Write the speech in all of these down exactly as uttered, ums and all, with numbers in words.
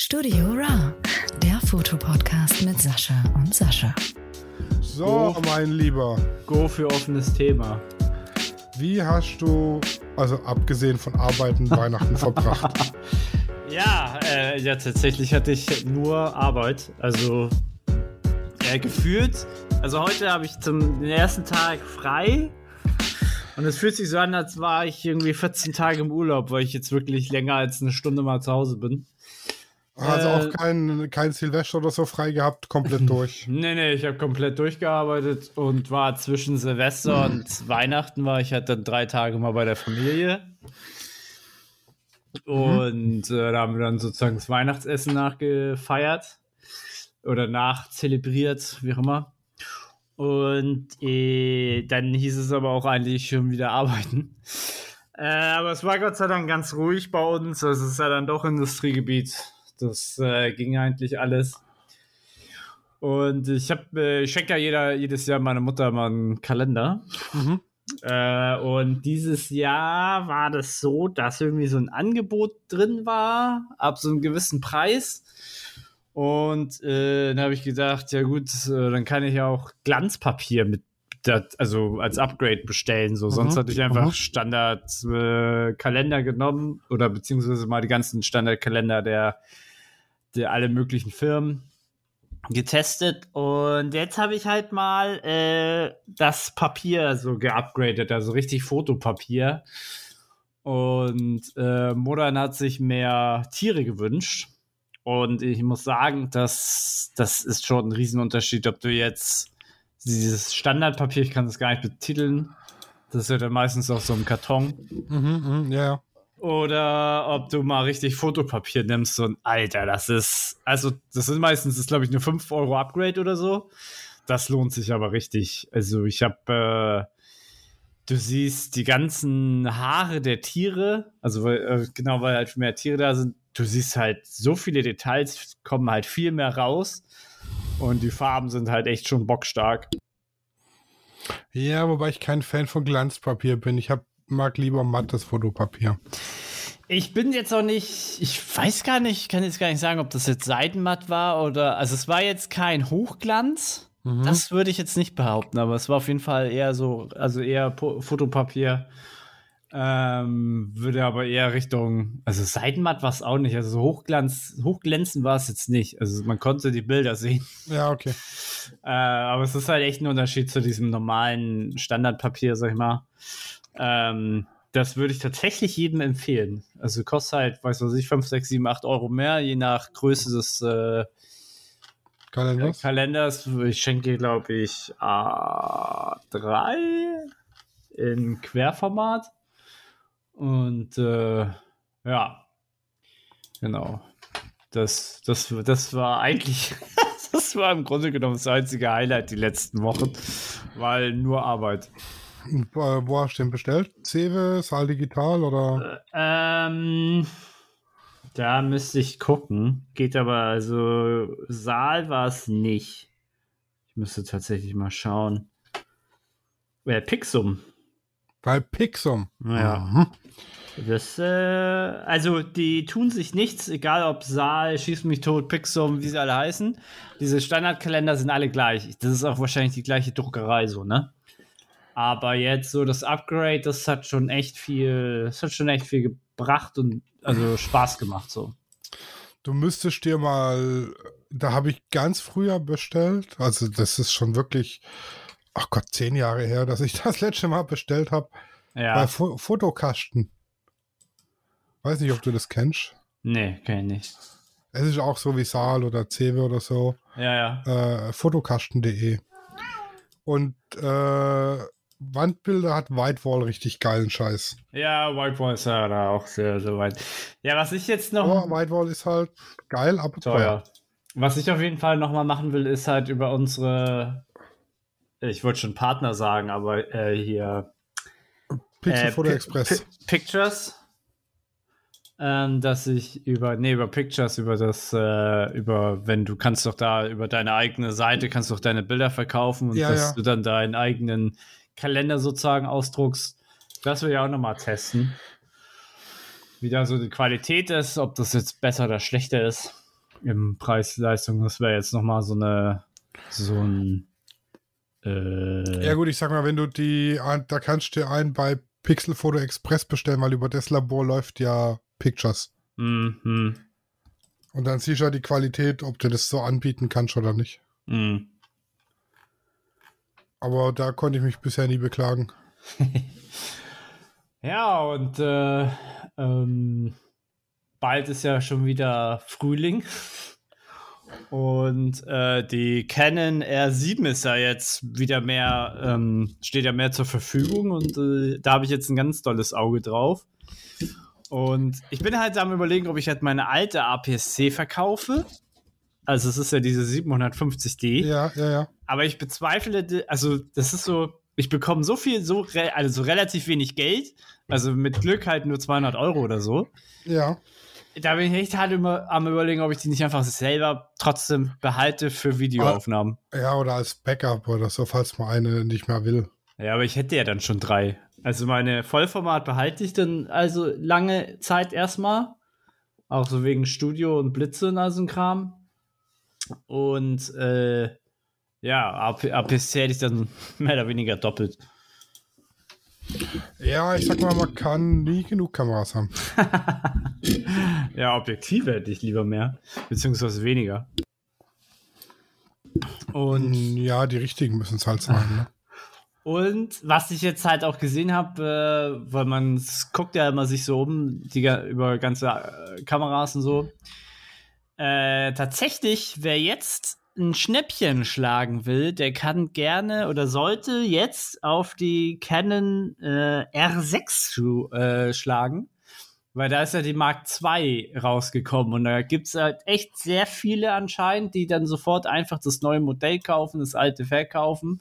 Studio RAW, der Fotopodcast mit Sascha und Sascha. So, go, mein Lieber. Go für offenes Thema. Wie hast du, also abgesehen von Arbeiten, Weihnachten verbracht? Ja, äh, ja, tatsächlich hatte ich nur Arbeit. Also, äh, gefühlt. Also heute habe ich zum den ersten Tag frei. Und es fühlt sich so an, als war ich irgendwie vierzehn Tage im Urlaub, weil ich jetzt wirklich länger als eine Stunde mal zu Hause bin. Also auch kein, kein Silvester oder so frei gehabt, komplett durch. Nee, nee, ich habe komplett durchgearbeitet und war zwischen Silvester mhm. und Weihnachten, war ich halt dann drei Tage mal bei der Familie. Und mhm. äh, da haben wir dann sozusagen das Weihnachtsessen nachgefeiert oder nachzelebriert, wie auch immer. Und äh, dann hieß es aber auch eigentlich schon wieder arbeiten. Äh, aber es war Gott sei Dank ganz ruhig bei uns, also es ist ja dann doch Industriegebiet. Das äh, ging eigentlich alles. Und ich habe, äh, ich schenke ja jeder, jedes Jahr meiner Mutter mal einen Kalender. Mhm. Äh, und dieses Jahr war das so, dass irgendwie so ein Angebot drin war, ab so einem gewissen Preis. Und äh, dann habe ich gedacht, ja gut, äh, dann kann ich ja auch Glanzpapier mit, dat, also als Upgrade bestellen. So. Mhm. Sonst hatte ich einfach mhm. Standard-Kalender äh, genommen oder beziehungsweise mal die ganzen Standardkalender der der alle möglichen Firmen getestet und jetzt habe ich halt mal äh, das Papier so geupgradet, also richtig Fotopapier und äh, Modern hat sich mehr Tiere gewünscht und ich muss sagen, dass das ist schon ein Riesenunterschied, ob du jetzt dieses Standardpapier, ich kann das gar nicht betiteln, das ist ja dann meistens auf so einem Karton. Mhm, mh, ja, ja. Oder ob du mal richtig Fotopapier nimmst und Alter, das ist, also das sind meistens, das ist glaube ich nur fünf Euro Upgrade oder so. Das lohnt sich aber richtig. Also ich habe, äh, du siehst die ganzen Haare der Tiere, also weil, äh, genau, weil halt mehr Tiere da sind, du siehst halt so viele Details, kommen halt viel mehr raus und die Farben sind halt echt schon bockstark. Ja, wobei ich kein Fan von Glanzpapier bin. Ich habe mag lieber mattes Fotopapier. Ich bin jetzt auch nicht, ich weiß gar nicht, ich kann jetzt gar nicht sagen, ob das jetzt seidenmatt war oder, also es war jetzt kein Hochglanz, mhm. das würde ich jetzt nicht behaupten, aber es war auf jeden Fall eher so, also eher po- Fotopapier, ähm, würde aber eher Richtung, also seidenmatt war es auch nicht, also so Hochglanz, Hochglänzen war es jetzt nicht, also man konnte die Bilder sehen. Ja, okay. Äh, aber es ist halt echt ein Unterschied zu diesem normalen Standardpapier, sag ich mal. Ähm, das würde ich tatsächlich jedem empfehlen. Also kostet halt, weiß was ich, fünf, sechs, sieben, acht Euro mehr, je nach Größe des äh, Kalenders. Kalenders. Ich schenke, glaube ich, A drei in Querformat. Und äh, ja, genau. Das, das, das war eigentlich, das war im Grunde genommen das einzige Highlight die letzten Wochen, weil nur Arbeit. Wo hast du den bestellt? Cewe, Saal Digital oder? Ähm, da müsste ich gucken. Geht aber, also Saal war es nicht. Ich müsste tatsächlich mal schauen. Äh, Pixum. Bei Pixum? Ja. Mhm. Das, äh, also die tun sich nichts, egal ob Saal, Schieß mich tot, Pixum, wie sie alle heißen. Diese Standardkalender sind alle gleich. Das ist auch wahrscheinlich die gleiche Druckerei so, ne? Aber jetzt so das Upgrade, das hat schon echt viel, das hat schon echt viel gebracht und also Spaß gemacht so. Du müsstest dir mal, da habe ich ganz früher bestellt, also das ist schon wirklich, ach Gott, zehn Jahre her, dass ich das letzte Mal bestellt habe, ja. Bei Fo- Fotokasten. Weiß nicht, ob du das kennst. Nee, kenn ich nicht. Es ist auch so wie Saal oder Cewe oder so. Ja, ja. Äh, Fotokasten punkt de und äh, Wandbilder hat Whitewall richtig geilen Scheiß. Ja, Whitewall ist ja da auch sehr, sehr weit. Ja, was ich jetzt noch... Oh, Whitewall ist halt geil, aber teuer. teuer. Was ich auf jeden Fall nochmal machen will, ist halt über unsere... Ich wollte schon Partner sagen, aber äh, hier... Pixel äh, Foto P- Express. P- Pictures. Ähm, dass ich über... Nee, über Pictures, über das... Äh, über, wenn du kannst doch da über deine eigene Seite, kannst doch deine Bilder verkaufen und ja, dass ja. du dann deinen eigenen... Kalender sozusagen ausdruckst, das will ich auch nochmal testen. Wie da so die Qualität ist, ob das jetzt besser oder schlechter ist. im Preis-Leistung, das wäre jetzt nochmal so eine, so ein äh ja gut, ich sag mal, wenn du die, da kannst du dir einen bei Pixel Foto Express bestellen, weil über das Labor läuft ja Pictures. Mhm. Und dann siehst du ja die Qualität, ob du das so anbieten kannst oder nicht. Mhm. Aber da konnte ich mich bisher nie beklagen. Ja, und äh, ähm, bald ist ja schon wieder Frühling. Und äh, die Canon R sieben ist ja jetzt wieder mehr, ähm, steht ja mehr zur Verfügung. Und äh, da habe ich jetzt ein ganz tolles Auge drauf. Und ich bin halt am Überlegen, ob ich halt meine alte A P S C verkaufe. Also es ist ja diese siebenhundertfünfzig D. Ja, ja, ja. Aber ich bezweifle, also das ist so, ich bekomme so viel, so re- also so relativ wenig Geld. Also mit Glück halt nur zweihundert Euro oder so. Ja. Da bin ich echt halt immer am Überlegen, ob ich die nicht einfach selber trotzdem behalte für Videoaufnahmen. Ja, oder als Backup oder so, falls man eine nicht mehr will. Ja, aber ich hätte ja dann schon drei. Also meine Vollformat behalte ich dann also lange Zeit erstmal. Auch so wegen Studio und Blitze und all so ein Kram. Und äh, ja, A P S C hätte ich dann mehr oder weniger doppelt. Ja, ich sag mal, man kann nie genug Kameras haben. Ja, Objektive hätte ich lieber mehr, beziehungsweise weniger. Und ja, die richtigen müssen es halt sein. Ne? Und was ich jetzt halt auch gesehen habe, äh, weil man guckt ja immer sich so um, die, über ganze äh, Kameras und so. Äh, tatsächlich, wer jetzt ein Schnäppchen schlagen will, der kann gerne oder sollte jetzt auf die Canon äh, R sechs zu, äh, schlagen, weil da ist ja die Mark zwei rausgekommen und da gibt es halt echt sehr viele anscheinend, die dann sofort einfach das neue Modell kaufen, das alte verkaufen,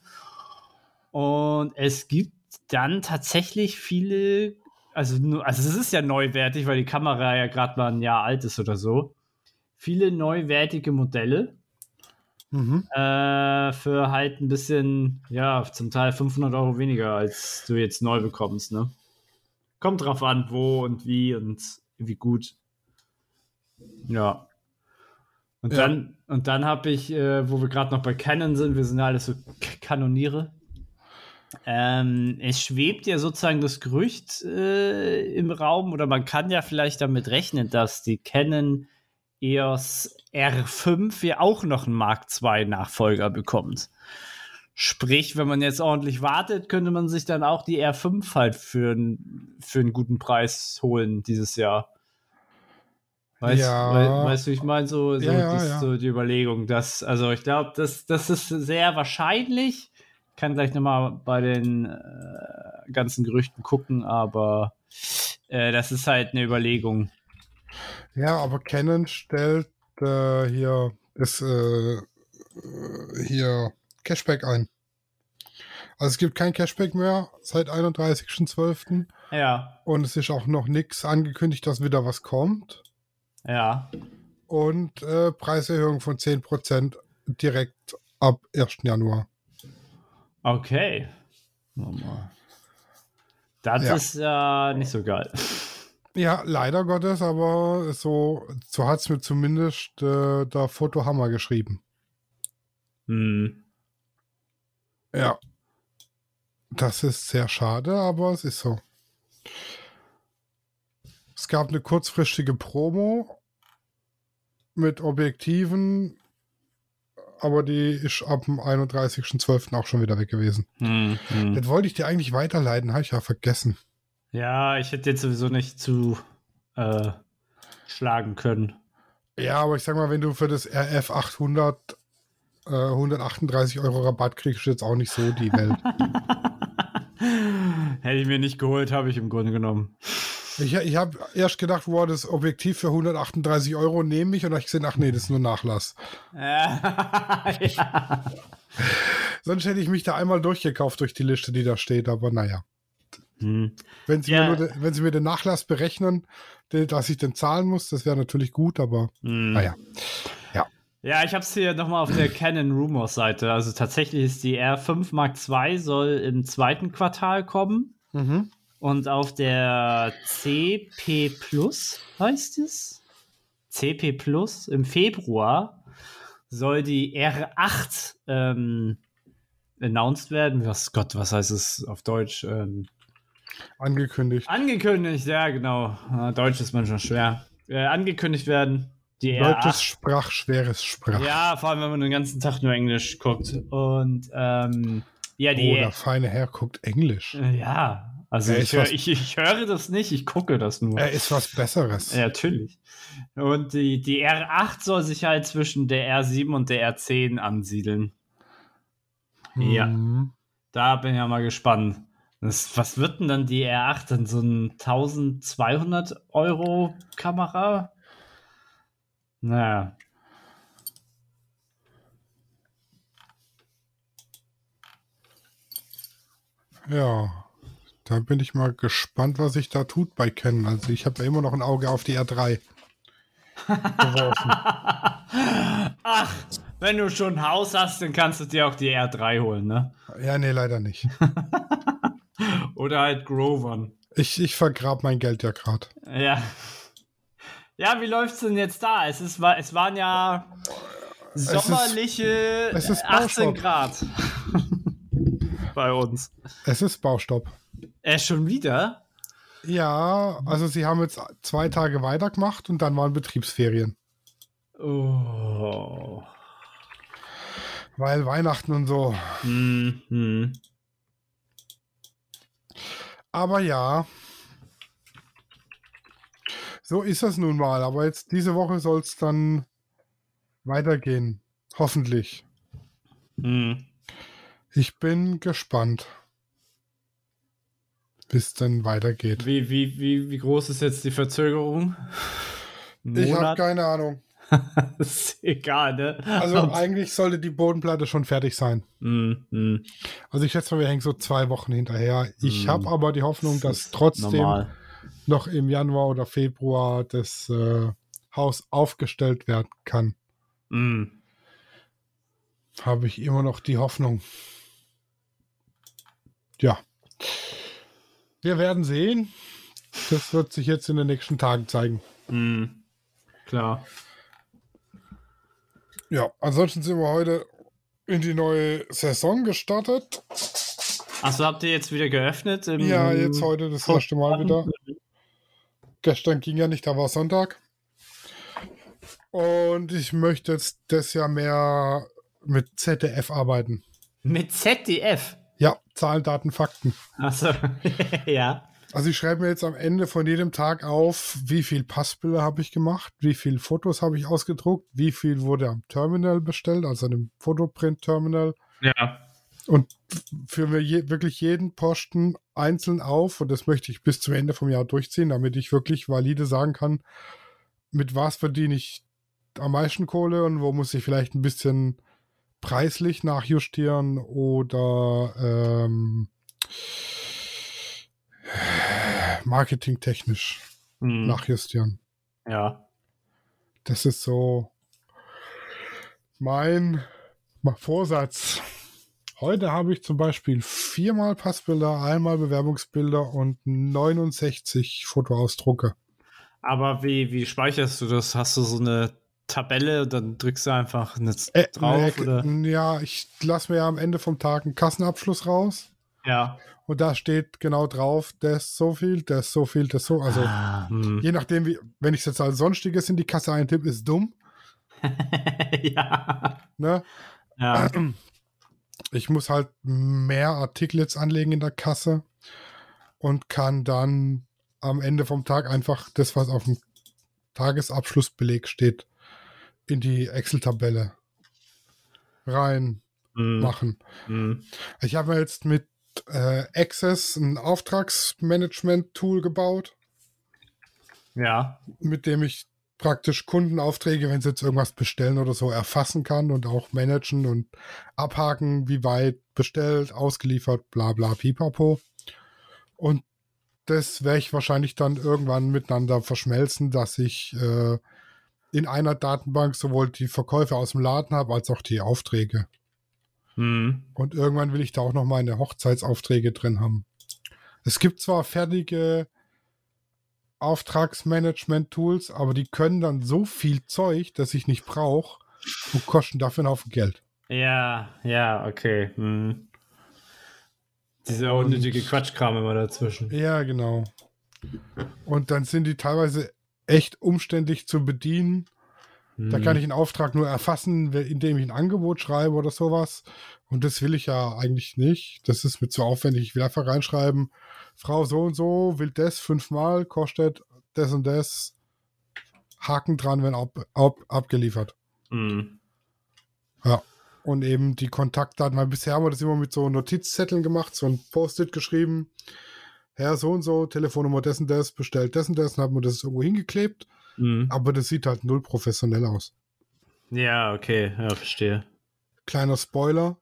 und es gibt dann tatsächlich viele, also, also es ist ja neuwertig, weil die Kamera ja gerade mal ein Jahr alt ist oder so, viele neuwertige Modelle. Mhm. Äh, für halt ein bisschen, ja, zum Teil fünfhundert Euro weniger, als du jetzt neu bekommst, ne? Kommt drauf an, wo und wie und wie gut. Ja. Und ja. dann, und dann habe ich, äh, wo wir gerade noch bei Canon sind, wir sind ja alles so Kanoniere. Ähm, es schwebt ja sozusagen das Gerücht äh, im Raum, oder man kann ja vielleicht damit rechnen, dass die Canon E O S R fünf ja auch noch einen Mark zwei Nachfolger bekommt. Sprich, wenn man jetzt ordentlich wartet, könnte man sich dann auch die R fünf halt für, für einen guten Preis holen dieses Jahr. Weißt, ja. we- weißt du, ich meine, so, so, ja, ja. so die Überlegung, dass, also ich glaube, das, das ist sehr wahrscheinlich. Ich kann gleich nochmal bei den äh, ganzen Gerüchten gucken, aber äh, das ist halt eine Überlegung. Ja, aber Canon stellt äh, hier ist äh, hier Cashback ein. Also es gibt kein Cashback mehr seit einunddreißigsten zwölften Ja. Und es ist auch noch nichts angekündigt, dass wieder was kommt. Ja. Und äh, Preiserhöhung von zehn Prozent direkt ab ersten Januar Okay. Nochmal. Das ja. ist ja äh, nicht so geil. Ja, leider Gottes, aber so, so hat es mir zumindest äh, der Fotohammer geschrieben. Hm. Ja. Das ist sehr schade, aber es ist so. Es gab eine kurzfristige Promo mit Objektiven, aber die ist ab dem einunddreißigsten zwölften auch schon wieder weg gewesen. Hm, hm. Das wollte ich dir eigentlich weiterleiten, habe ich ja vergessen. Ja, ich hätte jetzt sowieso nicht zu äh, schlagen können. Ja, aber ich sag mal, wenn du für das R F achthundert äh, hundertachtunddreißig Euro Rabatt kriegst, ist jetzt auch nicht so die Welt. Hätte ich mir nicht geholt, habe ich im Grunde genommen. Ich, ich habe erst gedacht, wow, das Objektiv für hundertachtunddreißig Euro nehme ich, und habe ich gesehen, ach nee, das ist nur Nachlass. Ja. Sonst hätte ich mich da einmal durchgekauft durch die Liste, die da steht, aber naja. Hm. Wenn sie, ja. mir nur de, wenn sie mir den Nachlass berechnen, de, dass ich den zahlen muss, das wäre natürlich gut, aber hm. naja. Ja, ja, ich habe es hier nochmal auf der Canon Rumors Seite. Also tatsächlich ist die R fünf Mark zwei soll im zweiten Quartal kommen. Mhm. Und auf der C P Plus heißt es C P Plus im Februar soll die R acht ähm, announced werden. Was Gott, was heißt es auf Deutsch? Ähm, angekündigt. Angekündigt, ja, genau. Ja, Deutsch ist manchmal schwer. Äh, angekündigt werden. Die Deutsches R acht. Sprach, schweres Sprach. Ja, vor allem, wenn man den ganzen Tag nur Englisch guckt. Und, ähm, ja, die. Oh, der feine Herr guckt Englisch. Äh, ja. Also ich, hör, was, ich, ich höre das nicht, ich gucke das nur. Er ist was Besseres. Ja, natürlich. Und die, die R acht soll sich halt zwischen der R sieben und der R zehn ansiedeln. Hm. Ja, da bin ich ja mal gespannt. Das, was wird denn dann die R acht? Dann so eine zwölfhundert Euro Kamera? Naja. Ja. Da bin ich mal gespannt, was sich da tut bei Canon. Also ich habe da immer noch ein Auge auf die R drei geworfen. Ach, wenn du schon ein Haus hast, dann kannst du dir auch die R drei holen, ne? Ja, nee, leider nicht. Oder halt Grover. Ich, ich vergrabe mein Geld ja gerade. Ja. Ja, wie läuft's denn jetzt da? Es, ist, es waren ja sommerliche es ist, es ist achtzehn Grad bei uns. Es ist Baustopp. Äh, schon wieder? Ja, also sie haben jetzt zwei Tage weitergemacht und dann waren Betriebsferien. Oh. Weil Weihnachten und so. Mhm. Aber ja. So ist das nun mal. Aber jetzt diese Woche soll es dann weitergehen. Hoffentlich. Mhm. Ich bin gespannt. Bis dann weitergeht. Wie, wie, wie, wie groß ist jetzt die Verzögerung? Ich habe keine Ahnung. Ist egal, ne? Also und eigentlich sollte die Bodenplatte schon fertig sein. Mm, mm. Also ich schätze mal, wir hängen so zwei Wochen hinterher. Ich mm. habe aber die Hoffnung, dass trotzdem normal. noch im Januar oder Februar das äh, Haus aufgestellt werden kann. Mm. Habe ich immer noch die Hoffnung. Ja. Wir werden sehen. Das wird sich jetzt in den nächsten Tagen zeigen. Mm, klar. Ja, ansonsten sind wir heute in die neue Saison gestartet. Achso, habt ihr jetzt wieder geöffnet? Im ja, jetzt heute das erste Mal wieder. Gestern ging ja nicht, da war Sonntag. Und ich möchte jetzt das Jahr mehr mit Z D F arbeiten. Mit Z D F? Ja, Zahlen, Daten, Fakten. Achso, ja. Also ich schreibe mir jetzt am Ende von jedem Tag auf, wie viel Passbilder habe ich gemacht, wie viele Fotos habe ich ausgedruckt, wie viel wurde am Terminal bestellt, also einem Fotoprint-Terminal. Ja. Und führe mir je, wirklich jeden Posten einzeln auf und das möchte ich bis zum Ende vom Jahr durchziehen, damit ich wirklich valide sagen kann, mit was verdiene ich am meisten Kohle und wo muss ich vielleicht ein bisschen preislich nachjustieren oder ähm, marketingtechnisch hm. nachjustieren. Ja. Das ist so mein Vorsatz. Heute habe ich zum Beispiel viermal Passbilder, einmal Bewerbungsbilder und neunundsechzig Fotoausdrucke. Aber wie, wie speicherst du das? Hast du so eine Tabelle, dann drückst du einfach jetzt äh, drauf? Äh, oder? Ja, ich lasse mir ja am Ende vom Tag einen Kassenabschluss raus. Ja. Und da steht genau drauf, das so viel, das so viel, das so. Also ah, hm. je nachdem, wie, wenn ich es jetzt als Sonstiges in die Kasse eintippe, ist dumm. Ja. Ne? Ja. Ich muss halt mehr Artikel jetzt anlegen in der Kasse und kann dann am Ende vom Tag einfach das, was auf dem Tagesabschlussbeleg steht, in die Excel-Tabelle rein mm. machen. Mm. Ich habe mir jetzt mit äh, Access ein Auftragsmanagement-Tool gebaut. Ja. Mit dem ich praktisch Kundenaufträge, wenn sie jetzt irgendwas bestellen oder so, erfassen kann und auch managen und abhaken, wie weit bestellt, ausgeliefert, bla bla, pipapo. Und das werde ich wahrscheinlich dann irgendwann miteinander verschmelzen, dass ich äh, in einer Datenbank sowohl die Verkäufe aus dem Laden habe, als auch die Aufträge. Hm. Und irgendwann will ich da auch noch meine Hochzeitsaufträge drin haben. Es gibt zwar fertige Auftragsmanagement-Tools, aber die können dann so viel Zeug, dass ich nicht brauche, und kosten dafür einen Haufen Geld. Ja, ja, okay. Hm. Dieser unnötige Quatschkram immer dazwischen. Ja, genau. Und dann sind die teilweise echt umständlich zu bedienen. Hm. Da kann ich einen Auftrag nur erfassen, indem ich ein Angebot schreibe oder sowas. Und das will ich ja eigentlich nicht. Das ist mir zu aufwendig. Ich will einfach reinschreiben, Frau so und so will das fünfmal, kostet das und das, Haken dran, wenn ab, ab, abgeliefert. Mhm. Ja, und eben die Kontaktdaten, weil bisher haben wir das immer mit so Notizzetteln gemacht, so ein Post-it geschrieben, Herr so und so, Telefonnummer das und das, bestellt das und das, und haben wir das irgendwo hingeklebt, mhm. aber das sieht halt null professionell aus. Ja, okay, ja, verstehe. Kleiner Spoiler,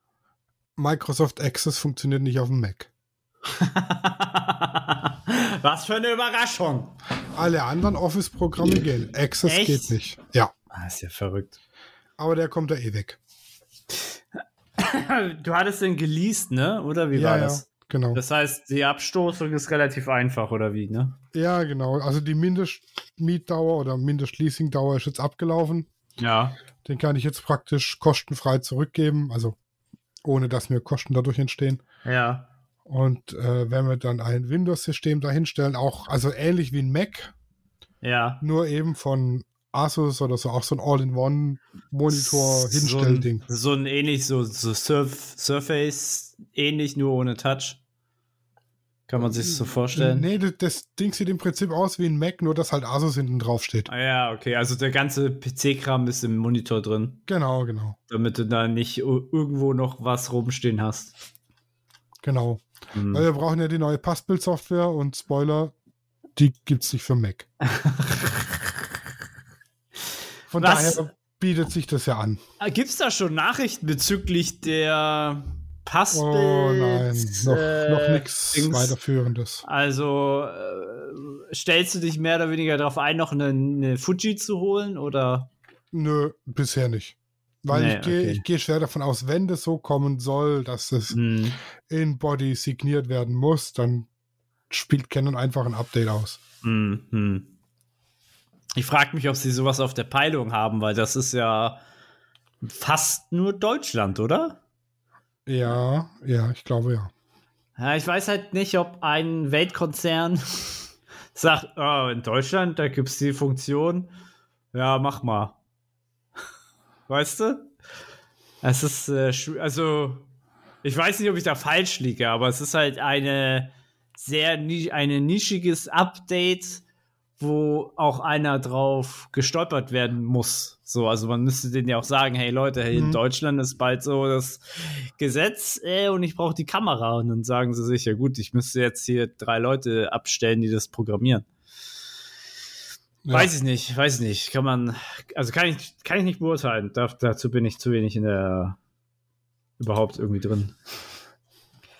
Microsoft Access funktioniert nicht auf dem Mac. Was für eine Überraschung. Alle anderen Office-Programme gehen. Access Echt? Geht nicht. Ja. Das ist ja verrückt. Aber der kommt da eh weg. Du hattest den geleast, ne? Oder wie ja, war das? Ja, genau. Das heißt, die Abstoßung ist relativ einfach, oder wie, ne? Ja, genau. Also die Mindest-Mietdauer oder Mindest-Leasing-Dauer ist jetzt abgelaufen. Ja. Den kann ich jetzt praktisch kostenfrei zurückgeben. Also ohne, dass mir Kosten dadurch entstehen. Ja. Und äh, wenn wir dann ein Windows-System dahinstellen, auch also ähnlich wie ein Mac, ja, nur eben von Asus oder so, auch so ein All-in-One-Monitor-Hinstell-Ding. So, so ein ähnlich, so, so Surf, Surface, ähnlich, nur ohne Touch. Kann man sich so vorstellen? Nee, das, das Ding sieht im Prinzip aus wie ein Mac, nur dass halt Asus hinten drauf steht. Ah ja, okay, also der ganze P C-Kram ist im Monitor drin. Genau, genau. Damit du da nicht irgendwo noch was rumstehen hast. Genau. Mhm. Weil wir brauchen ja die neue Passbildsoftware und Spoiler, die gibt's nicht für Mac. Von Was? Daher bietet sich das ja an. Gibt's da schon Nachrichten bezüglich der Passbild? Oh nein, noch, äh, noch nichts weiterführendes. Also äh, stellst du dich mehr oder weniger darauf ein, noch eine, eine Fuji zu holen, oder? Nö, bisher nicht. Weil nee, ich gehe okay. geh schwer davon aus, wenn das so kommen soll, dass das mm. in Body signiert werden muss, dann spielt Canon einfach ein Update aus. Mm-hmm. Ich frage mich, ob sie sowas auf der Peilung haben, weil das ist ja fast nur Deutschland, oder? Ja, ja, ich glaube ja. Ja, ich weiß halt nicht, ob ein Weltkonzern sagt, oh, in Deutschland, da gibt es die Funktion, ja, mach mal. Weißt du? Es ist, äh, also, ich weiß nicht, ob ich da falsch liege, aber es ist halt eine sehr, ni- ein nischiges Update, wo auch einer drauf gestolpert werden muss. So, also man müsste denen ja auch sagen, hey Leute, hey, in mhm. Deutschland ist bald so das Gesetz äh, und ich brauche die Kamera. Und dann sagen sie sich, ja gut, ich müsste jetzt hier drei Leute abstellen, die das programmieren. Ja. Weiß ich nicht, weiß ich nicht. Kann man, also kann ich, kann ich nicht beurteilen. Da, dazu bin ich zu wenig in der überhaupt irgendwie drin.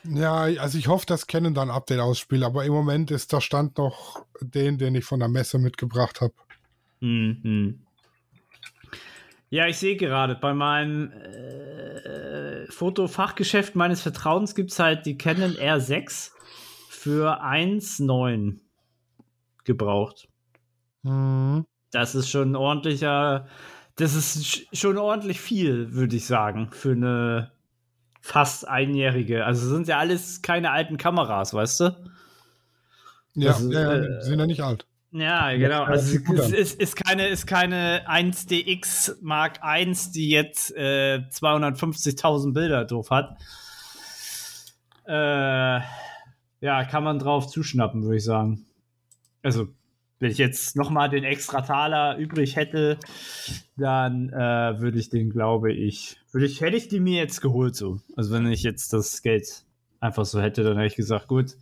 Ja, also ich hoffe, dass Canon da ein Update ausspielt, aber im Moment ist der Stand noch den, den ich von der Messe mitgebracht habe. Mhm. Ja, ich sehe gerade, bei meinem äh, Fotofachgeschäft meines Vertrauens gibt es halt die Canon R sechs für eins Komma neun gebraucht. Das ist schon ein ordentlicher, das ist schon ordentlich viel, würde ich sagen, für eine fast einjährige. Also sind ja alles keine alten Kameras, weißt du? Ja, also, ja, äh, sind ja nicht alt. Ja, genau. Also es ist, ist keine, ist keine eins D X Mark eins, die jetzt äh, zweihundertfünfzigtausend Bilder drauf hat. Äh, ja, kann man drauf zuschnappen, würde ich sagen. Also wenn ich jetzt nochmal den extra Taler übrig hätte, dann äh, würde ich den, glaube ich, würde ich, hätte ich die mir jetzt geholt so. Also wenn ich jetzt das Geld einfach so hätte, dann hätte ich gesagt, gut,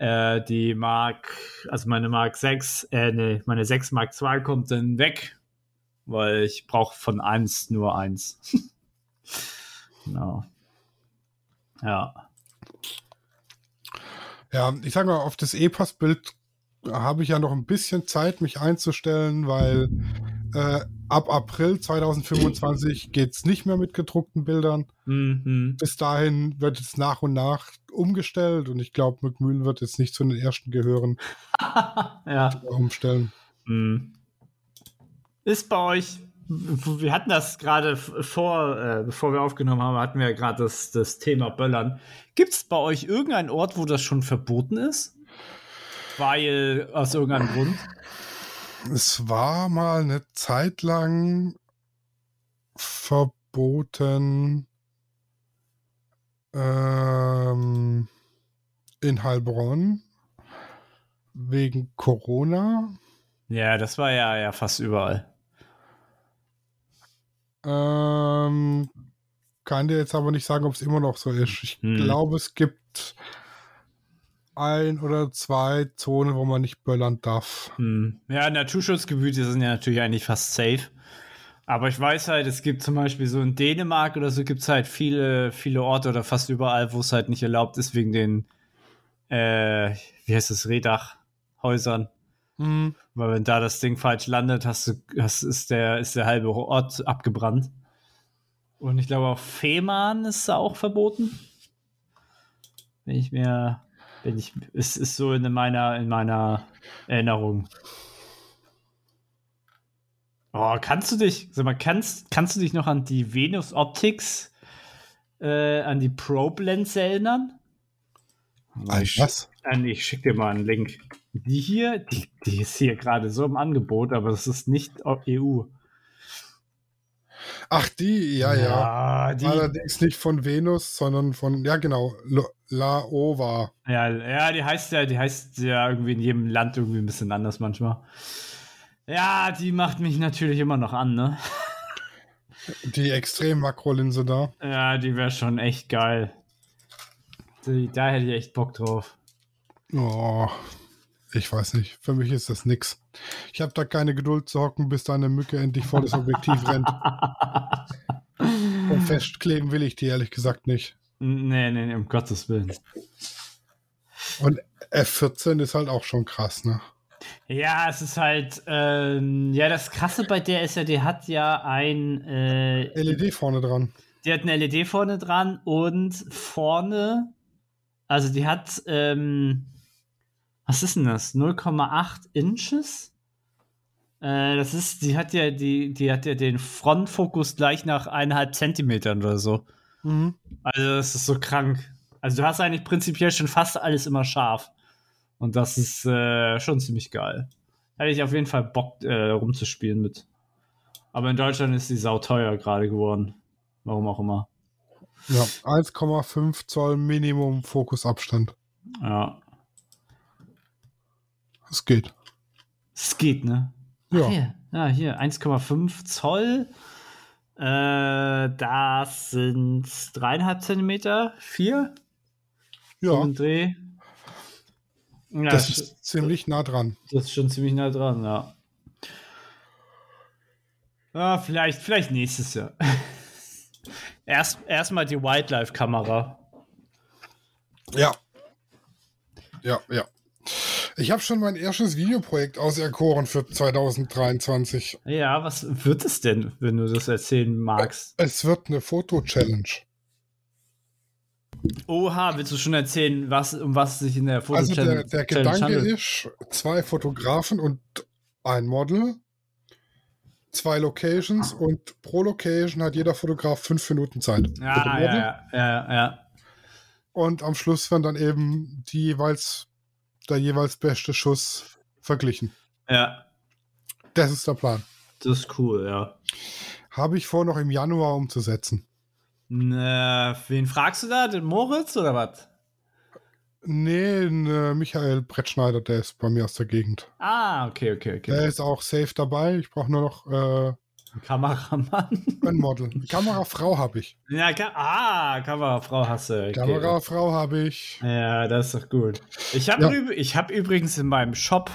äh, die Mark, also meine Mark sechs, äh, nee, meine sechs Mark zwei kommt dann weg, weil ich brauche von eins nur eins. Genau. Ja. Ja, ich sage mal, auf das E-Pass-Bild habe ich ja noch ein bisschen Zeit, mich einzustellen, weil äh, ab April zweitausendfünfundzwanzig geht es nicht mehr mit gedruckten Bildern. Mhm. Bis dahin wird es nach und nach umgestellt und ich glaube, McMühlen wird jetzt nicht zu den ersten gehören, ja. umstellen. Ist bei euch, wir hatten das gerade vor, äh, bevor wir aufgenommen haben, hatten wir gerade das, das Thema Böllern. Gibt es bei euch irgendeinen Ort, wo das schon verboten ist? Weil, aus irgendeinem Grund? Es war mal eine Zeit lang verboten ähm, in Heilbronn wegen Corona. Ja, das war ja, ja fast überall. Ähm, kann dir jetzt aber nicht sagen, ob es immer noch so ist. Ich hm. glaube, es gibt ein oder zwei Zonen, wo man nicht böllern darf. Hm. Ja, Naturschutzgebiete sind ja natürlich eigentlich fast safe. Aber ich weiß halt, es gibt zum Beispiel so in Dänemark oder so gibt es halt viele, viele Orte oder fast überall, wo es halt nicht erlaubt ist wegen den, äh, wie heißt das, Rehdachhäusern. Mhm. Weil wenn da das Ding falsch landet, hast du, hast, ist, der, ist der halbe Ort abgebrannt. Und ich glaube auch Fehmarn ist da auch verboten. Wenn ich mir, wenn ich, es ist so in meiner, in meiner Erinnerung. Oh, kannst du dich, sag mal, kannst, kannst du dich noch an die Venus Optics, äh, an die Probe Lens erinnern? Ich, was? Ich schicke dir mal einen Link. Die hier, die, die ist hier gerade so im Angebot, aber das ist nicht E U. Ach, die, ja, ja. ja. Die, allerdings nicht von Venus, sondern von, ja genau, Laowa. Ja, ja, die heißt ja, die heißt ja irgendwie in jedem Land irgendwie ein bisschen anders manchmal. Ja, die macht mich natürlich immer noch an, ne? Die extrem Makrolinse da. Ja, die wäre schon echt geil. Die, da hätte ich echt Bock drauf. Oh, ich weiß nicht. Für mich ist das nix. Ich habe da keine Geduld zu hocken, bis da eine Mücke endlich vor das Objektiv rennt. Und festkleben will ich die ehrlich gesagt nicht. Nee, nee, nee, um Gottes Willen. Und F vierzehn ist halt auch schon krass, ne? Ja, es ist halt, ähm, ja, das Krasse bei der ist ja, die hat ja ein äh, L E D vorne dran. Die hat eine L E D vorne dran und vorne, also die hat, ähm, was ist denn das? null Komma acht Inches? Äh, das ist, die hat ja, die, die hat ja den Frontfokus gleich nach eineinhalb Zentimetern oder so. Mhm. Also das ist so krank. Also du hast eigentlich prinzipiell schon fast alles immer scharf. Und das ist äh, schon ziemlich geil. Hätte ich auf jeden Fall Bock, äh, rumzuspielen mit. Aber in Deutschland ist die sauteuer gerade geworden. Warum auch immer. Ja, eins Komma fünf Zoll Minimum Fokusabstand. Ja. Es geht. Es geht, ne? Ja. Ach, hier, ja, hier eins Komma fünf Zoll. Äh, das sind drei Komma fünf Zentimeter. vier. Ja. Um den Dreh. Ja, das ist, ist ziemlich nah dran. Das ist schon ziemlich nah dran, ja. Ah, vielleicht, vielleicht nächstes Jahr. Erst, erst mal die Wildlife-Kamera. Ja. Ja, ja. Ich habe schon mein erstes Videoprojekt auserkoren für zwanzig dreiundzwanzig. Ja, was wird es denn, wenn du das erzählen magst? Es wird eine Foto-Challenge. Oha, willst du schon erzählen, was, um was es sich in der Foto-Challenge handelt? Also der, der Gedanke handelt? ist, zwei Fotografen und ein Model, zwei Locations und pro Location hat jeder Fotograf fünf Minuten Zeit. Ja, ja, ja, ja. Und am Schluss werden dann eben die jeweils, der jeweils beste Schuss verglichen. Ja. Das ist der Plan. Das ist cool, ja. Habe ich vor, noch im Januar umzusetzen. Na, wen fragst du da? Den Moritz oder was? Nee, ne, Michael Brettschneider, der ist bei mir aus der Gegend. Ah, okay, okay, okay. Der ist auch safe dabei. Ich brauche nur noch äh, ein Kameramann. Ein Model. Kamerafrau habe ich. Ja, ka- ah, Kamerafrau hast du. Okay. Kamerafrau habe ich. Ja, das ist doch gut. Ich habe ja. üb- ich hab übrigens in meinem Shop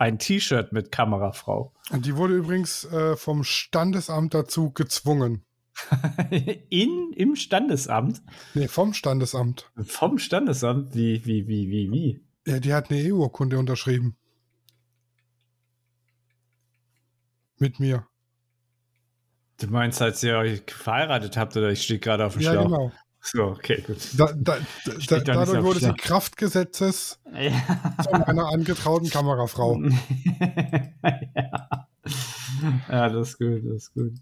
ein T-Shirt mit Kamerafrau. Und die wurde übrigens äh, vom Standesamt dazu gezwungen. In, im Standesamt? Nee, vom Standesamt. Vom Standesamt? Wie, wie, wie, wie, wie? Ja, die hat eine E U-Urkunde unterschrieben. Mit mir. Du meinst, als ihr euch verheiratet habt, oder ich stehe gerade auf dem Schlauch? Ja, genau. So, okay, gut. Da, da, da, dadurch wurde die Kraft Gesetzes ja. zu einer angetrauten Kamerafrau. ja. ja, das ist gut, das ist gut.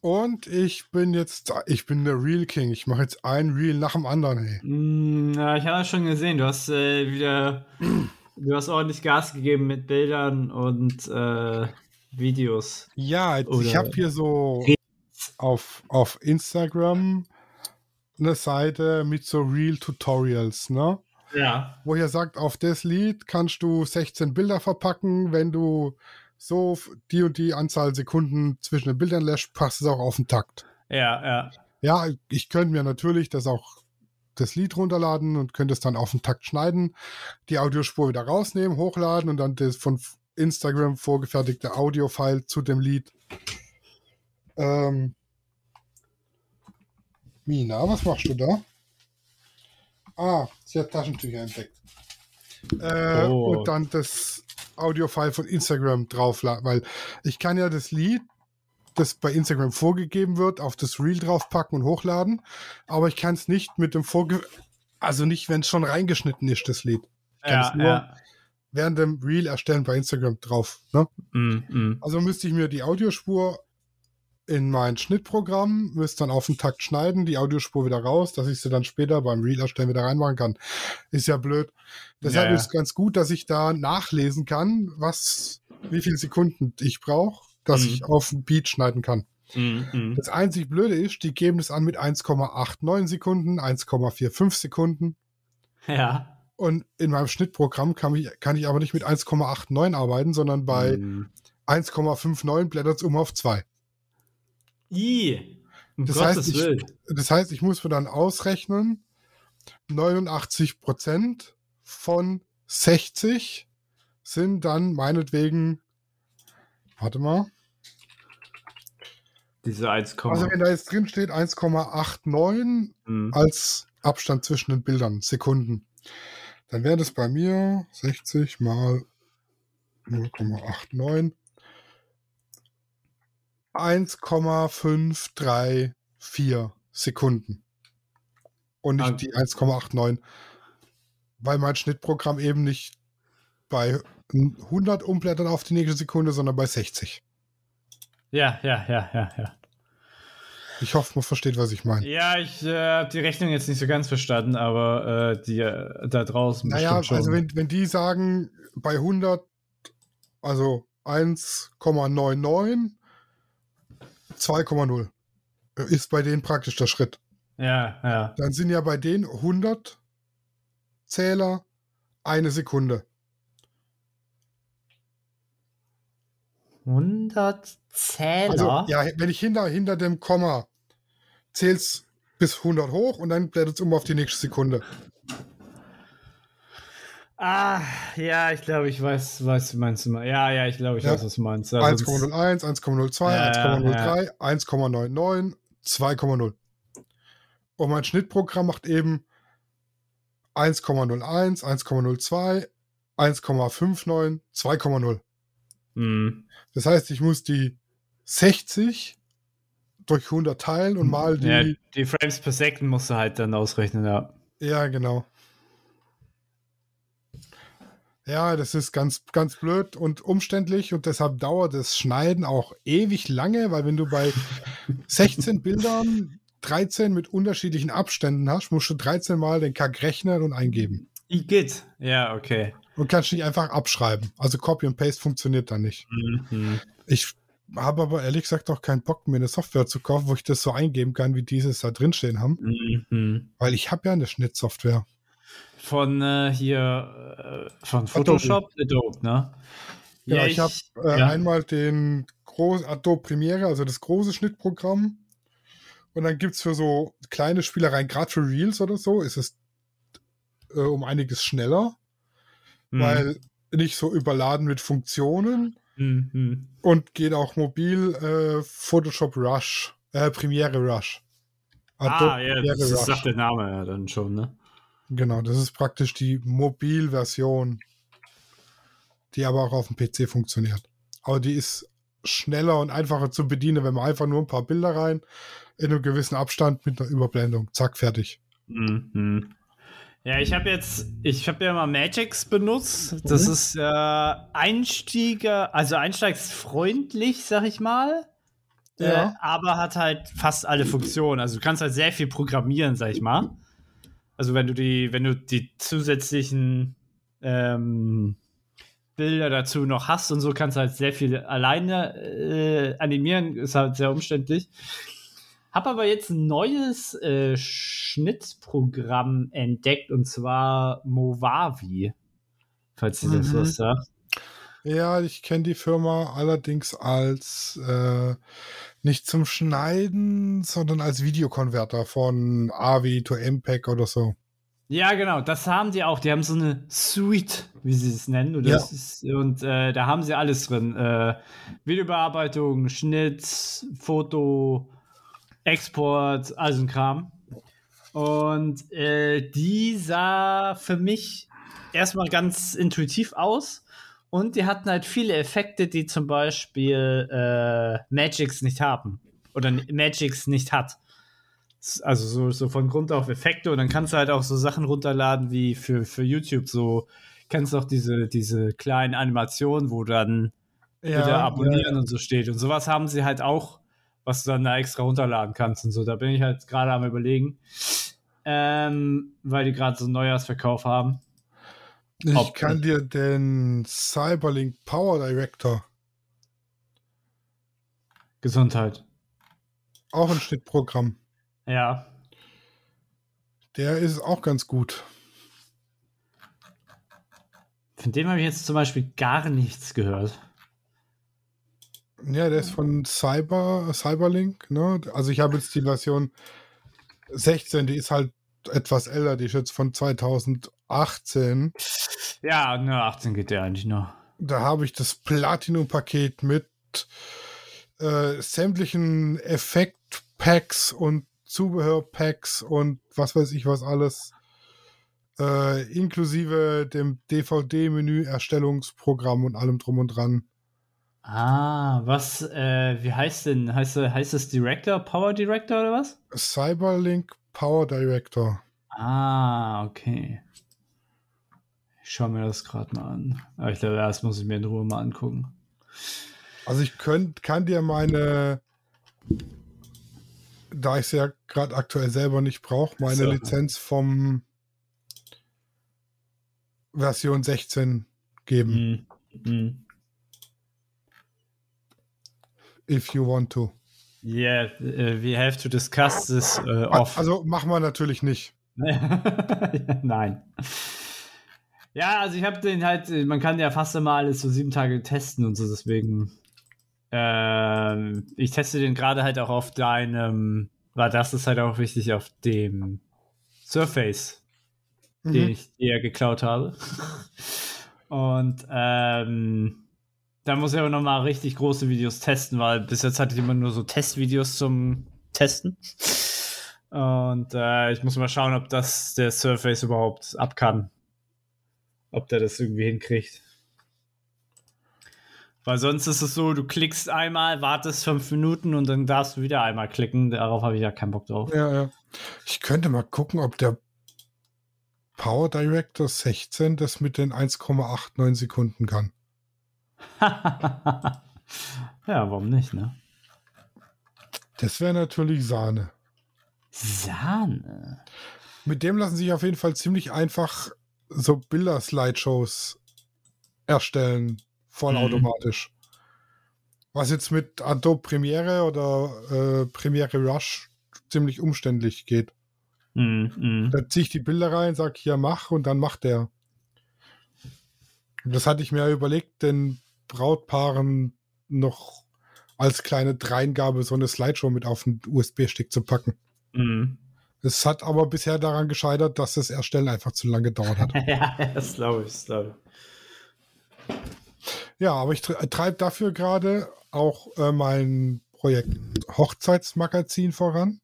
Und ich bin jetzt, ich bin der Reel King. Ich mache jetzt ein Reel nach dem anderen. Hey. Na, ich habe das schon gesehen. Du hast äh, wieder, du hast ordentlich Gas gegeben mit Bildern und äh, Videos. Ja, Oder ich habe hier so auf, auf Instagram eine Seite mit so Reel Tutorials, ne? Ja. Wo ihr sagt, auf das Lied kannst du sechzehn Bilder verpacken, wenn du so die und die Anzahl Sekunden zwischen den Bildern lässt, passt es auch auf den Takt. Ja, ja. Ja, ich könnte mir natürlich das auch das Lied runterladen und könnte es dann auf den Takt schneiden, die Audiospur wieder rausnehmen, hochladen und dann das von Instagram vorgefertigte Audio-File zu dem Lied. Ähm, Mina, was machst du da? Ah, sie hat Taschentücher entdeckt. Äh, oh. Und dann das Audio-File von Instagram draufladen, weil ich kann ja das Lied, das bei Instagram vorgegeben wird, auf das Reel draufpacken und hochladen, aber ich kann es nicht mit dem Vorge... Also nicht, wenn es schon reingeschnitten ist, das Lied. Ich kann ja, es nur ja. während dem Reel erstellen bei Instagram drauf. Ne? Mm, mm. Also müsste ich mir die Audiospur in mein Schnittprogramm, müsste dann auf den Takt schneiden, die Audiospur wieder raus, dass ich sie dann später beim Reel erstellen wieder reinmachen kann. Ist ja blöd. Deshalb ja, ja. ist es ganz gut, dass ich da nachlesen kann, was, wie viele Sekunden ich brauche, dass mhm. ich auf den Beat schneiden kann. Mhm. Das einzig Blöde ist, die geben das an mit eins Komma neunundachtzig Sekunden, eins Komma fünfundvierzig Sekunden. Ja. Und in meinem Schnittprogramm kann ich, kann ich aber nicht mit eins Komma neunundachtzig arbeiten, sondern bei mhm. eins Komma neunundfünfzig blättert es um auf zwei. I, um das, heißt, ich, das heißt, ich muss mir dann ausrechnen, neunundachtzig Prozent von sechzig sind dann meinetwegen, warte mal, diese eins, also wenn da jetzt drin steht eins Komma neunundachtzig mhm. als Abstand zwischen den Bildern, Sekunden, dann wäre das bei mir sechzig mal null Komma neunundachtzig eins Komma fünfhundertvierunddreißig Sekunden und nicht die eins Komma neunundachtzig, weil mein Schnittprogramm eben nicht bei hundert umblättert auf die nächste Sekunde, sondern bei sechzig. Ja, ja, ja, ja, ja. Ich hoffe, man versteht, was ich meine. Ja, ich äh, habe die Rechnung jetzt nicht so ganz verstanden, aber äh, die äh, da draußen naja, bestimmt schon. Also wenn, wenn die sagen, bei hundert, also eins Komma neunundneunzig zwei Komma null ist bei denen praktisch der Schritt. Ja, ja. Dann sind ja bei denen hundert Zähler eine Sekunde. hundert Zähler? Also, ja, wenn ich hinter, hinter dem Komma zähl's bis hundert hoch und dann blättert's um auf die nächste Sekunde. Ah, ja, ich glaube, ich weiß, was meinst du mal. Ja, ja, ich glaube, ich ja. weiß, was du meinst. Also eins Komma null eins, eins Komma null zwei, ja, eins Komma null drei, ja. eins Komma neunundneunzig, zwei Komma null. Und mein Schnittprogramm macht eben eins Komma null eins, eins Komma null zwei, eins Komma neunundfünfzig, zwei Komma null. Mhm. Das heißt, ich muss die sechzig durch hundert teilen und mal die... Ja, die Frames per Second musst du halt dann ausrechnen, ja. Ja, genau. Ja, das ist ganz, ganz blöd und umständlich und deshalb dauert das Schneiden auch ewig lange, weil wenn du bei sechzehn Bildern dreizehn mit unterschiedlichen Abständen hast, musst du dreizehn Mal den Kack rechnen und eingeben. Igitt. Ja, okay. Und kannst nicht einfach abschreiben. Also Copy und Paste funktioniert dann nicht. Mhm. Ich habe aber ehrlich gesagt auch keinen Bock, mir eine Software zu kaufen, wo ich das so eingeben kann, wie die es da drinstehen haben. Mhm. Weil ich habe ja eine Schnittsoftware. Von äh, hier, äh, von Photoshop, Adobe, Adobe ne? Ja, ja ich, ich habe äh, ja. einmal den großen Adobe Premiere, also das große Schnittprogramm. Und dann gibt es für so kleine Spielereien, gerade für Reels oder so, ist es äh, um einiges schneller, mhm. weil nicht so überladen mit Funktionen mhm. und geht auch mobil äh, Photoshop Rush, äh, Premiere Rush. Adobe ah, ja, Premiere das Rush. Sagt der Name ja dann schon, ne? Genau, das ist praktisch die Mobilversion, die aber auch auf dem P C funktioniert. Aber die ist schneller und einfacher zu bedienen, wenn man einfach nur ein paar Bilder rein in einem gewissen Abstand mit einer Überblendung. Zack, fertig. Mhm. Ja, ich habe jetzt, ich habe ja mal Magix benutzt. Das mhm. ist äh, Einstieger, also einsteigsfreundlich, sag ich mal. Ja. Äh, aber hat halt fast alle Funktionen. Also du kannst halt sehr viel programmieren, sag ich mal. Also wenn du die, wenn du die zusätzlichen ähm, Bilder dazu noch hast und so, kannst du halt sehr viel alleine äh, animieren. Ist halt sehr umständlich. Hab aber jetzt ein neues äh, Schnittprogramm entdeckt, und zwar Movavi, falls ihr mhm. das was sagt. Ja, ich kenne die Firma allerdings als äh, nicht zum Schneiden, sondern als Videokonverter von A V I to M P E G oder so. Ja, genau, das haben die auch. Die haben so eine Suite, wie sie es nennen. Oder? Ja. Das ist, und äh, da haben sie alles drin. Äh, Videobearbeitung, Schnitt, Foto, Export, also ein Kram. Und äh, die sah für mich erstmal ganz intuitiv aus. Und die hatten halt viele Effekte, die zum Beispiel äh, Magix nicht haben. Oder Magix nicht hat. Also so, so von Grund auf Effekte. Und dann kannst du halt auch so Sachen runterladen wie für, für YouTube. So kannst du auch diese, diese kleinen Animationen, wo dann ja, wieder abonnieren ja. und so steht. Und sowas haben sie halt auch, was du dann da extra runterladen kannst und so. Da bin ich halt gerade am Überlegen, ähm, weil die gerade so einen Neujahrsverkauf haben. Ich Ob kann nicht. dir den Cyberlink PowerDirector. Gesundheit. Auch ein Schnittprogramm. Ja. Der ist auch ganz gut. Von dem habe ich jetzt zum Beispiel gar nichts gehört. Ja, der ist von Cyber, Cyberlink, ne? Also ich habe jetzt die Version sechzehn, die ist halt etwas älter, die ist jetzt von zweitausendachtzehn. Ja, ne, achtzehn geht der eigentlich noch. Da habe ich das Platinum-Paket mit äh, sämtlichen Effekt-Packs und Zubehör-Packs und was weiß ich was alles, äh, inklusive dem D V D-Menü-Erstellungsprogramm und allem drum und dran. Ah, was, äh, wie heißt denn, heißt, heißt das Director, PowerDirector oder was? Cyberlink PowerDirector. Ah, okay. Ich schaue mir das gerade mal an. Aber ich glaube, das muss ich mir in Ruhe mal angucken. Also ich könnt, kann dir meine, da ich es ja gerade aktuell selber nicht brauche, meine so. Lizenz vom Version sechzehn geben. Mhm. Mhm. If you want to. Yeah, we have to discuss this uh, off. Also machen wir natürlich nicht. Nein. Ja, also ich habe den halt, man kann ja fast immer alles so sieben Tage testen und so, deswegen ähm, ich teste den gerade halt auch auf deinem, weil das ist halt auch wichtig, auf dem Surface, mhm. den ich dir geklaut habe. Und ähm da muss ich aber nochmal richtig große Videos testen, weil bis jetzt hatte ich immer nur so Testvideos zum Testen. Und äh, ich muss mal schauen, ob das der Surface überhaupt ab kann. Ob der das irgendwie hinkriegt. Weil sonst ist es so, du klickst einmal, wartest fünf Minuten und dann darfst du wieder einmal klicken. Darauf habe ich ja keinen Bock drauf. Ja, ja. Ich könnte mal gucken, ob der PowerDirector sechzehn das mit den eins Komma neunundachtzig Sekunden kann. Ja, warum nicht, ne? Das wäre natürlich Sahne. Sahne? Mit dem lassen sich auf jeden Fall ziemlich einfach so Bilder-Slideshows erstellen, vollautomatisch. Mhm. Was jetzt mit Adobe Premiere oder äh, Premiere Rush ziemlich umständlich geht. Mhm. Da ziehe ich die Bilder rein, sage hier mach und dann macht der. Das hatte ich mir überlegt, den Brautpaaren noch als kleine Dreingabe so eine Slideshow mit auf den U S B-Stick zu packen. Mhm. Es hat aber bisher daran gescheitert, dass das Erstellen einfach zu lange gedauert hat. Ja, das glaube ich, glaube ich. Ja, aber ich treibe dafür gerade auch äh, mein Projekt Hochzeitsmagazin voran.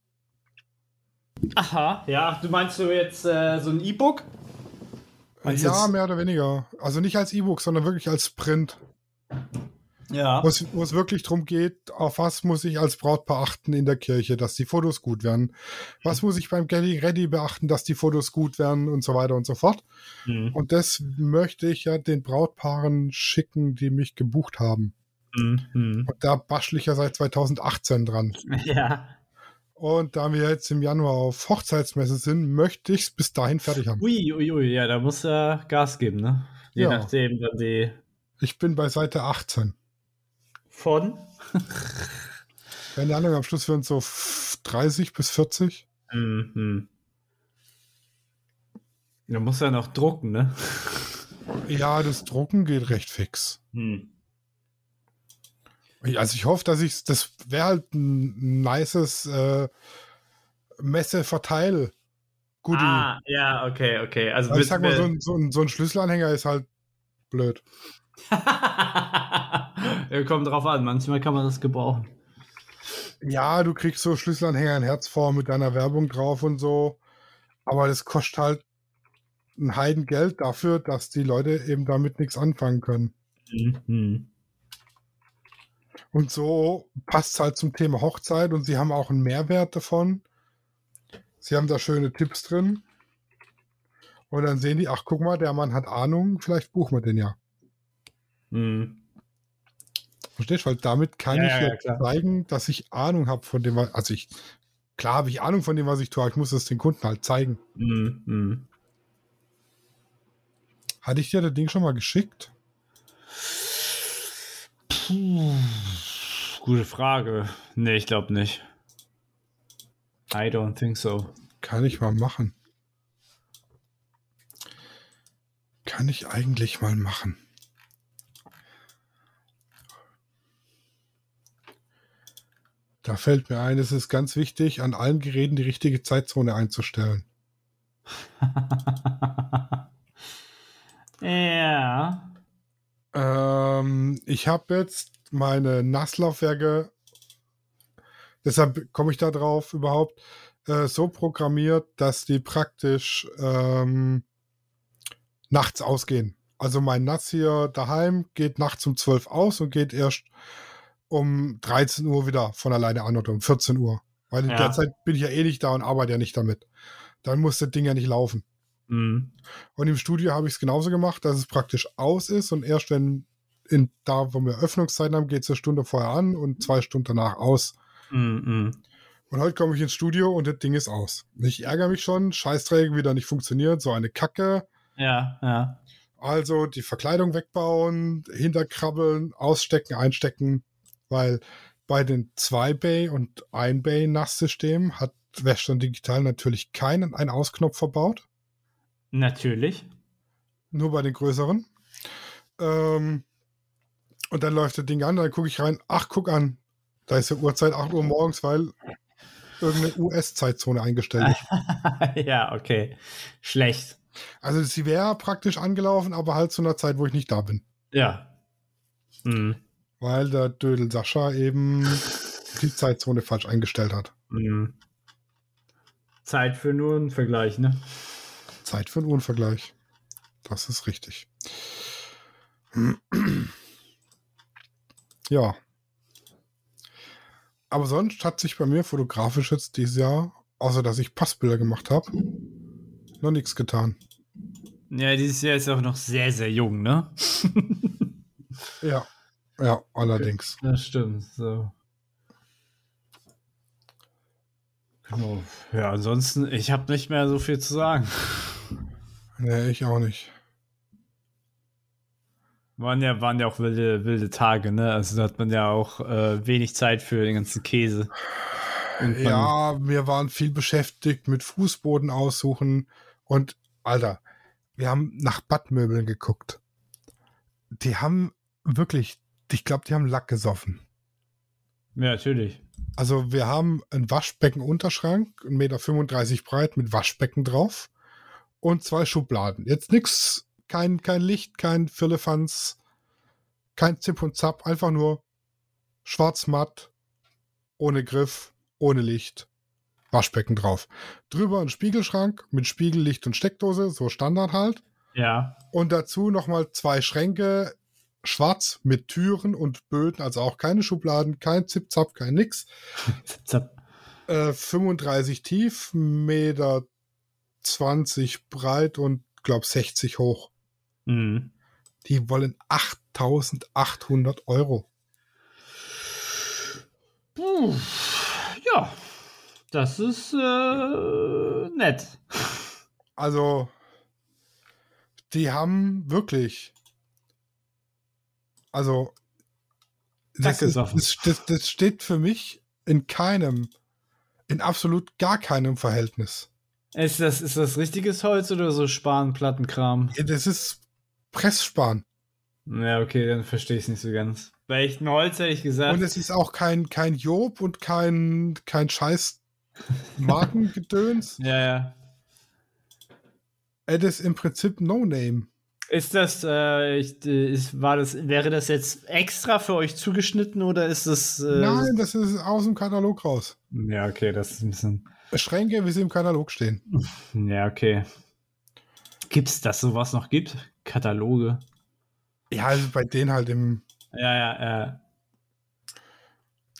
Aha, ja, du meinst du jetzt äh, so ein E-Book? Meinst ja, mehr oder weniger. Also nicht als E-Book, sondern wirklich als Print. Ja. Wo es wirklich darum geht, auf was muss ich als Brautpaar achten in der Kirche, dass die Fotos gut werden. Was muss ich beim Getting Ready beachten, dass die Fotos gut werden und so weiter und so fort. Mhm. Und das möchte ich ja den Brautpaaren schicken, die mich gebucht haben. Mhm. Und da bastle ich ja seit zweitausendachtzehn dran. Ja. Und da wir jetzt im Januar auf Hochzeitsmesse sind, möchte ich es bis dahin fertig haben. Ui, ui, ui, ja, da muss äh, Gas geben, ne? Je ja. nachdem dann die... Ich bin bei Seite achtzehn. Von? Keine Ahnung, am Schluss werden es so dreißig bis vierzig. Mhm. Du musst ja noch drucken, ne? Ja, das Drucken geht recht fix. Mhm. Also ich hoffe, dass ich, das wäre halt ein nices äh, Messeverteil. Goodie. Ah, ja, okay, okay. Also, also ich sag mal, so ein, so, ein, so ein Schlüsselanhänger ist halt blöd. Kommt drauf an, manchmal kann man das gebrauchen. Ja, du kriegst so Schlüsselanhänger in Herzform mit deiner Werbung drauf und so, aber das kostet halt ein Heidengeld dafür, dass die Leute eben damit nichts anfangen können. Mhm. Und so passt es halt zum Thema Hochzeit und sie haben auch einen Mehrwert davon. Sie haben da schöne Tipps drin und dann sehen die, ach guck mal, der Mann hat Ahnung, vielleicht buchen wir den ja. Hm. Verstehst du? Weil damit kann ja, ich ja, ja zeigen, dass ich Ahnung habe von dem, was, also ich, klar habe ich Ahnung von dem, was ich tue, ich muss es den Kunden halt zeigen. Hm, hm. Hatte ich dir das Ding schon mal geschickt? Puh, gute Frage. Nee, ich glaube nicht. I don't think so. Kann ich mal machen. Kann ich eigentlich mal machen. Da fällt mir ein, es ist ganz wichtig, an allen Geräten die richtige Zeitzone einzustellen. Ja. Ähm, ich habe jetzt meine Nasslaufwerke, deshalb komme ich da drauf überhaupt, äh, so programmiert, dass die praktisch ähm, nachts ausgehen. Also mein Nass hier daheim geht nachts um zwölf aus und geht erst um dreizehn Uhr wieder von alleine an oder um vierzehn Uhr. Weil in ja. der Zeit bin ich ja eh nicht da und arbeite ja nicht damit. Dann muss das Ding ja nicht laufen. Mhm. Und im Studio habe ich es genauso gemacht, dass es praktisch aus ist und erst wenn in, da, wo wir Öffnungszeiten haben, geht es eine Stunde vorher an und zwei Stunden danach aus. Mhm. Und heute komme ich ins Studio und das Ding ist aus. Ich ärgere mich schon, Scheißträger wieder nicht funktioniert, so eine Kacke. Ja, ja. Also die Verkleidung wegbauen, hinterkrabbeln, ausstecken, einstecken. Weil bei den zwei Bay- und ein Bay Nass-Systemen hat Western Digital natürlich keinen Ein-Ausknopf verbaut. Natürlich. Nur bei den größeren. Ähm, und dann läuft das Ding an, dann gucke ich rein, ach, guck an, da ist ja Uhrzeit acht Uhr morgens, weil irgendeine U S-Zeitzone eingestellt ist. Ja, okay. Schlecht. Also sie wäre praktisch angelaufen, aber halt zu einer Zeit, wo ich nicht da bin. Ja. Mhm. Weil der Dödel Sascha eben die Zeitzone falsch eingestellt hat. Mhm. Zeit für einen Uhrenvergleich, ne? Zeit für einen Uhrenvergleich. Das ist richtig. Ja. Aber sonst hat sich bei mir fotografisch jetzt dieses Jahr, außer dass ich Passbilder gemacht habe, noch nichts getan. Ja, dieses Jahr ist auch noch sehr, sehr jung, ne? Ja. Ja, allerdings. Das stimmt. So. Genau. Ja, ansonsten, ich habe nicht mehr so viel zu sagen. Nee, ich auch nicht. Waren ja, waren ja auch wilde, wilde Tage, ne? Also da hat man ja auch äh, wenig Zeit für den ganzen Käse. Irgendwann. Ja, wir waren viel beschäftigt mit Fußboden aussuchen und, Alter, wir haben nach Badmöbeln geguckt. Die haben wirklich... Ich glaube, die haben Lack gesoffen. Ja, natürlich. Also wir haben einen Waschbecken-Unterschrank, eins Komma fünfunddreißig Meter breit mit Waschbecken drauf und zwei Schubladen. Jetzt nichts, kein, kein Licht, kein Firlefanz, kein Zip und Zap, einfach nur schwarz-matt, ohne Griff, ohne Licht, Waschbecken drauf. Drüber ein Spiegelschrank mit Spiegel, Licht und Steckdose, so Standard halt. Ja. Und dazu nochmal zwei Schränke, schwarz mit Türen und Böden, also auch keine Schubladen, kein Zip-Zap, kein nix. Zip-Zap. Äh, fünfunddreißig tief, Meter zwanzig breit und glaube sechzig hoch. Mhm. Die wollen achttausendachthundert Euro. Puh, ja, das ist äh, nett. Also, die haben wirklich, also, das, ist, das, das, das steht für mich in keinem, in absolut gar keinem Verhältnis. Ist das, ist das richtiges Holz oder so Spanplattenkram? Ja, das ist Pressspan. Ja, okay, dann verstehe ich es nicht so ganz. Bei echtem Holz hätte ich gesagt. Und es ist auch kein, kein Job und kein, kein scheiß Markengedöns. Ja, ja. Es ist im Prinzip No-Name. Ist das, äh, ich, ist, war das, wäre das jetzt extra für euch zugeschnitten oder ist das? Äh, Nein, das ist aus dem Katalog raus. Ja, okay, das ist ein bisschen. Schränke, wie sie im Katalog stehen. Ja, okay. Gibt's das, sowas noch gibt? Kataloge? Ja, also bei denen halt im. Ja, ja, ja.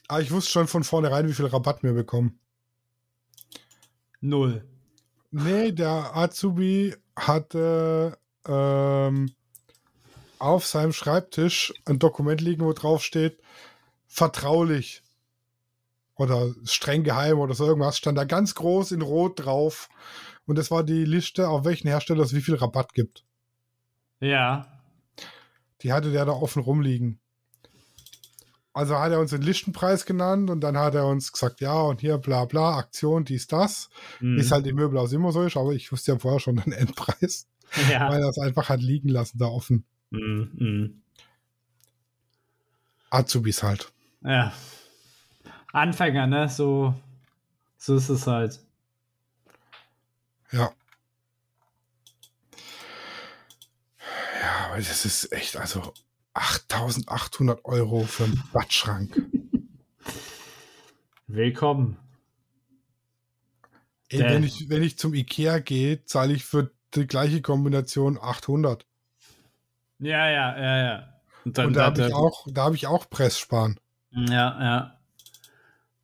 Aber ich wusste schon von vornherein, wie viel Rabatt wir bekommen. Null. Nee, der Azubi hatte ähm, auf seinem Schreibtisch ein Dokument liegen, wo drauf steht, vertraulich oder streng geheim oder so irgendwas, stand da ganz groß in Rot drauf. Und das war die Liste, auf welchen Hersteller es wie viel Rabatt gibt. Ja. Die hatte der da offen rumliegen. Also hat er uns den Listenpreis genannt und dann hat er uns gesagt, ja, und hier bla bla, Aktion, dies, das. Mhm. Ist halt im Möbelhaus immer so, aber ich wusste ja vorher schon den Endpreis, ja. Weil er es einfach hat liegen lassen, da offen. Mhm. Azubis halt. Ja. Anfänger, ne? So, so ist es halt. Ja. Ja, aber das ist echt, also achttausendachthundert Euro für einen Badschrank. Willkommen. Ey, wenn, ich, wenn ich zum Ikea gehe, zahle ich für die gleiche Kombination achthundert. Ja, ja, ja, ja. Und, und da habe ich auch, da habe ich auch Presssparen. Ja, ja.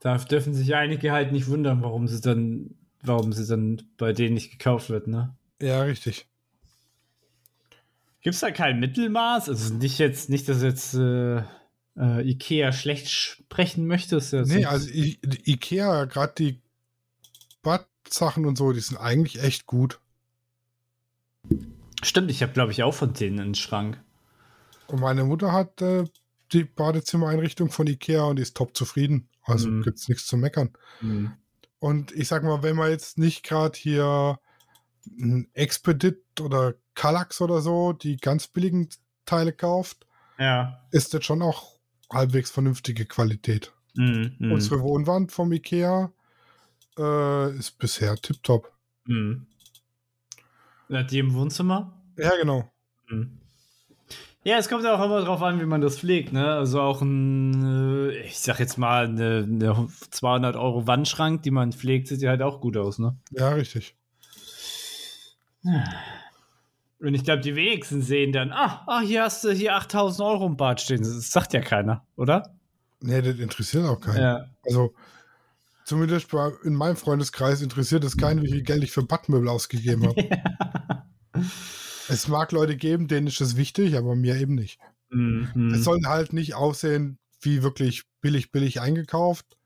Da dürfen sich einige halt nicht wundern, warum sie dann, warum sie dann bei denen nicht gekauft wird, ne? Ja, richtig. Gibt es da kein Mittelmaß? Also nicht jetzt, nicht, dass jetzt äh, äh, Ikea schlecht sprechen möchtest. Ja, nee, also I- Ikea, gerade die Badsachen und so, die sind eigentlich echt gut. Stimmt, ich habe, glaube ich, auch von denen einen Schrank. Und meine Mutter hat äh, die Badezimmereinrichtung von Ikea und die ist top zufrieden. Also mm. gibt es nichts zu meckern. Mm. Und ich sag mal, wenn man jetzt nicht gerade hier ein Expedit oder Kallax oder so, die ganz billigen Teile kauft, ja. Ist das schon auch halbwegs vernünftige Qualität. Mm, mm. Unsere Wohnwand vom Ikea äh, ist bisher tipptopp. Mm. Die im Wohnzimmer? Ja, genau. Mm. Ja, es kommt ja auch immer drauf an, wie man das pflegt, ne? Also auch ein, ich sag jetzt mal, eine, eine zweihundert Euro Wandschrank, die man pflegt, sieht ja halt auch gut aus, ne? Ja, richtig. Ja. Und ich glaube, die wenigsten sehen dann, ah, ah, hier hast du hier achttausend Euro im Bad stehen. Das sagt ja keiner, oder? Nee, das interessiert auch keinen. Ja. Also, zumindest in meinem Freundeskreis interessiert es keinen, wie viel Geld ich für Badmöbel ausgegeben habe. Ja. Es mag Leute geben, denen ist das wichtig, aber mir eben nicht. Mhm. Es soll halt nicht aussehen, wie wirklich billig, billig eingekauft.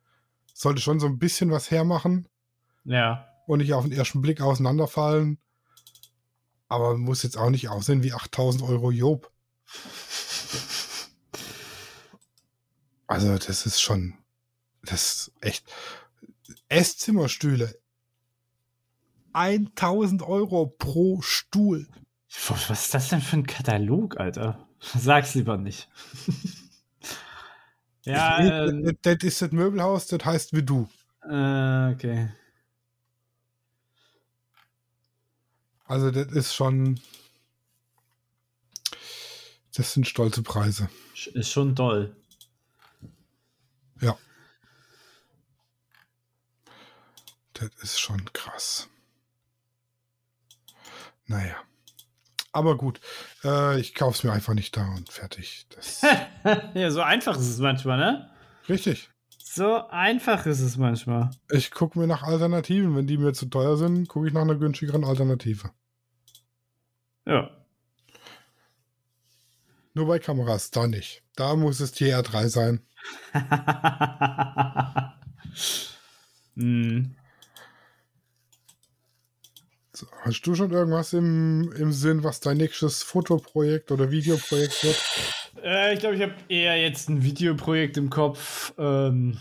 Es sollte schon so ein bisschen was hermachen. Ja. Und nicht auf den ersten Blick auseinanderfallen. Aber muss jetzt auch nicht aussehen wie achttausend Euro Job. Also das ist schon, das ist echt. Esszimmerstühle. tausend Euro pro Stuhl. Was ist das denn für ein Katalog, Alter? Sag's lieber nicht. Ja, das, ähm, das, das ist das Möbelhaus, das heißt wie du. Äh, okay. Also das ist schon, das sind stolze Preise. Ist schon toll. Ja. Das ist schon krass. Naja. Aber gut, äh, ich kaufe es mir einfach nicht da und fertig. Das ja, so einfach ist es manchmal, ne? Richtig. So einfach ist es manchmal. Ich gucke mir nach Alternativen. Wenn die mir zu teuer sind, gucke ich nach einer günstigeren Alternative. Ja. Nur bei Kameras, da nicht. Da muss es die R drei sein. hm. So, hast du schon irgendwas im, im Sinn, was dein nächstes Fotoprojekt oder Videoprojekt wird? Äh, ich glaube, ich habe eher jetzt ein Videoprojekt im Kopf. Ähm,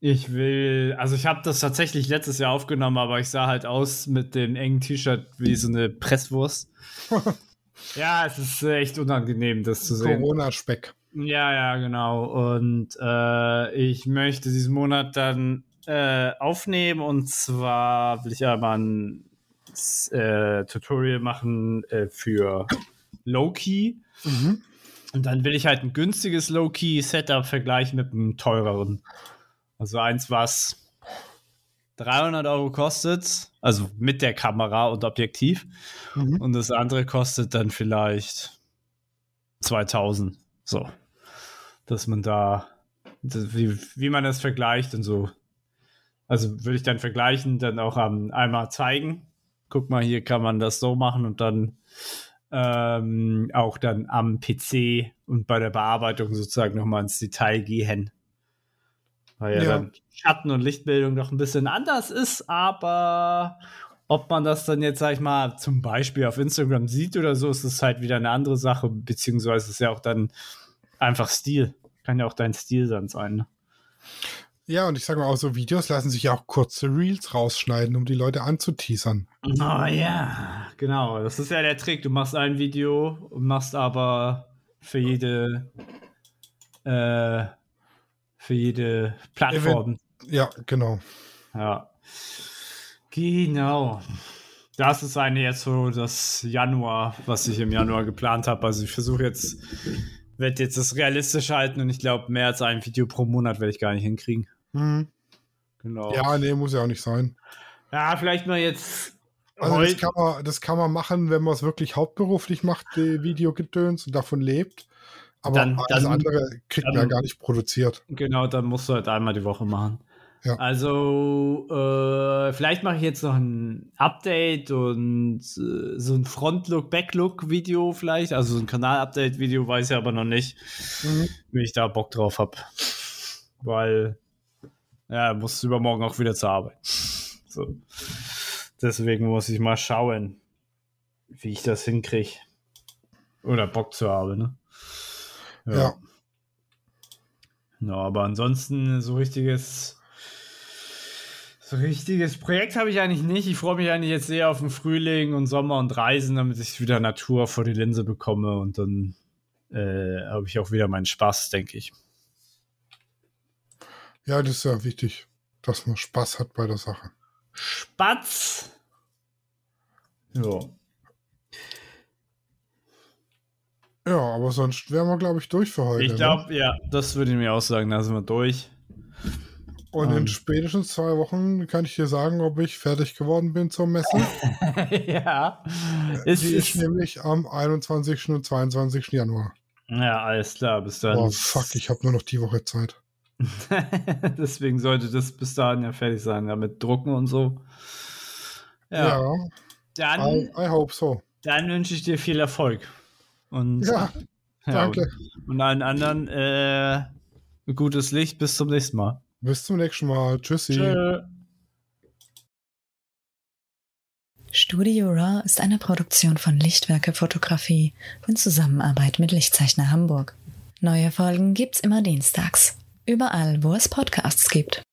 ich will, also ich habe das tatsächlich letztes Jahr aufgenommen, aber ich sah halt aus mit dem engen T-Shirt wie so eine Presswurst. Ja, es ist echt unangenehm, das zu sehen. Corona-Speck. Ja, ja, genau. Und äh, ich möchte diesen Monat dann äh, aufnehmen. Und zwar will ich einmal ein äh, Tutorial machen äh, für Low-Key. Mhm. Und dann will ich halt ein günstiges Low-Key-Setup vergleichen mit einem teureren. Also eins, was dreihundert Euro kostet, also mit der Kamera und Objektiv. Mhm. Und das andere kostet dann vielleicht zweitausend. So, dass man da, wie, wie man das vergleicht und so. Also würde ich dann vergleichen, dann auch einmal zeigen. Guck mal, hier kann man das so machen und dann ähm, auch dann am P C und bei der Bearbeitung sozusagen nochmal ins Detail gehen. Weil ja, ja dann Schatten- und Lichtbildung doch ein bisschen anders ist, aber ob man das dann jetzt, sag ich mal, zum Beispiel auf Instagram sieht oder so, ist es halt wieder eine andere Sache, beziehungsweise ist ja auch dann einfach Stil. Kann ja auch dein Stil dann sein. Ne? Ja, und ich sag mal auch, so Videos lassen sich ja auch kurze Reels rausschneiden, um die Leute anzuteasern. Oh ja, genau. Das ist ja der Trick. Du machst ein Video und machst aber für jede äh, für jede Plattform. Ja, genau. Ja. Genau. Das ist eigentlich jetzt so das Januar, was ich im Januar geplant habe. Also ich versuche jetzt, werde jetzt das realistisch halten und ich glaube, mehr als ein Video pro Monat werde ich gar nicht hinkriegen. Mhm. Genau. Ja, nee, muss ja auch nicht sein. Ja, vielleicht mal jetzt. Also das kann man, das kann man machen, wenn man es wirklich hauptberuflich macht, die Videogedöns und davon lebt. Aber dann, alles dann, andere kriegt dann, man ja gar nicht produziert. Genau, dann musst du halt einmal die Woche machen. Ja. Also äh, vielleicht mache ich jetzt noch ein Update und äh, so ein Frontlook, Backlook-Video vielleicht, also so ein Kanal-Update-Video, weiß ich aber noch nicht, mhm. wie ich da Bock drauf habe, weil ja, muss übermorgen auch wieder zur Arbeit. So. Deswegen muss ich mal schauen, wie ich das hinkriege oder Bock zu haben. Ne? Ja. Ja. No, aber ansonsten so richtiges So richtiges Projekt habe ich eigentlich nicht. Ich freue mich eigentlich jetzt sehr auf den Frühling und Sommer und Reisen, damit ich wieder Natur vor die Linse bekomme und dann äh, habe ich auch wieder meinen Spaß, denke ich. Ja, das ist ja wichtig, dass man Spaß hat bei der Sache. Spatz! Ja. Ja, aber sonst wären wir, glaube ich, durch für heute. Ich glaube, ne? Ja, das würde ich mir auch sagen, da sind wir durch. Und um. in spätestens zwei Wochen kann ich dir sagen, ob ich fertig geworden bin zur Messe. Ja. Ist, Die ist, ist nämlich am einundzwanzigsten und zweiundzwanzigsten Januar. Ja, alles klar, bis dann. Oh, fuck, ich habe nur noch die Woche Zeit. Deswegen sollte das bis dahin ja fertig sein, ja, mit Drucken und so. Ja. ja dann, I, I hope so. Dann wünsche ich dir viel Erfolg. Und, ja, ja, danke. Und, und allen anderen äh, gutes Licht, bis zum nächsten Mal. Bis zum nächsten Mal. Tschüssi. Tschö. Studio RAW ist eine Produktion von Lichtwerke Fotografie in Zusammenarbeit mit Lichtzeichner Hamburg. Neue Folgen gibt's immer dienstags. Überall, wo es Podcasts gibt.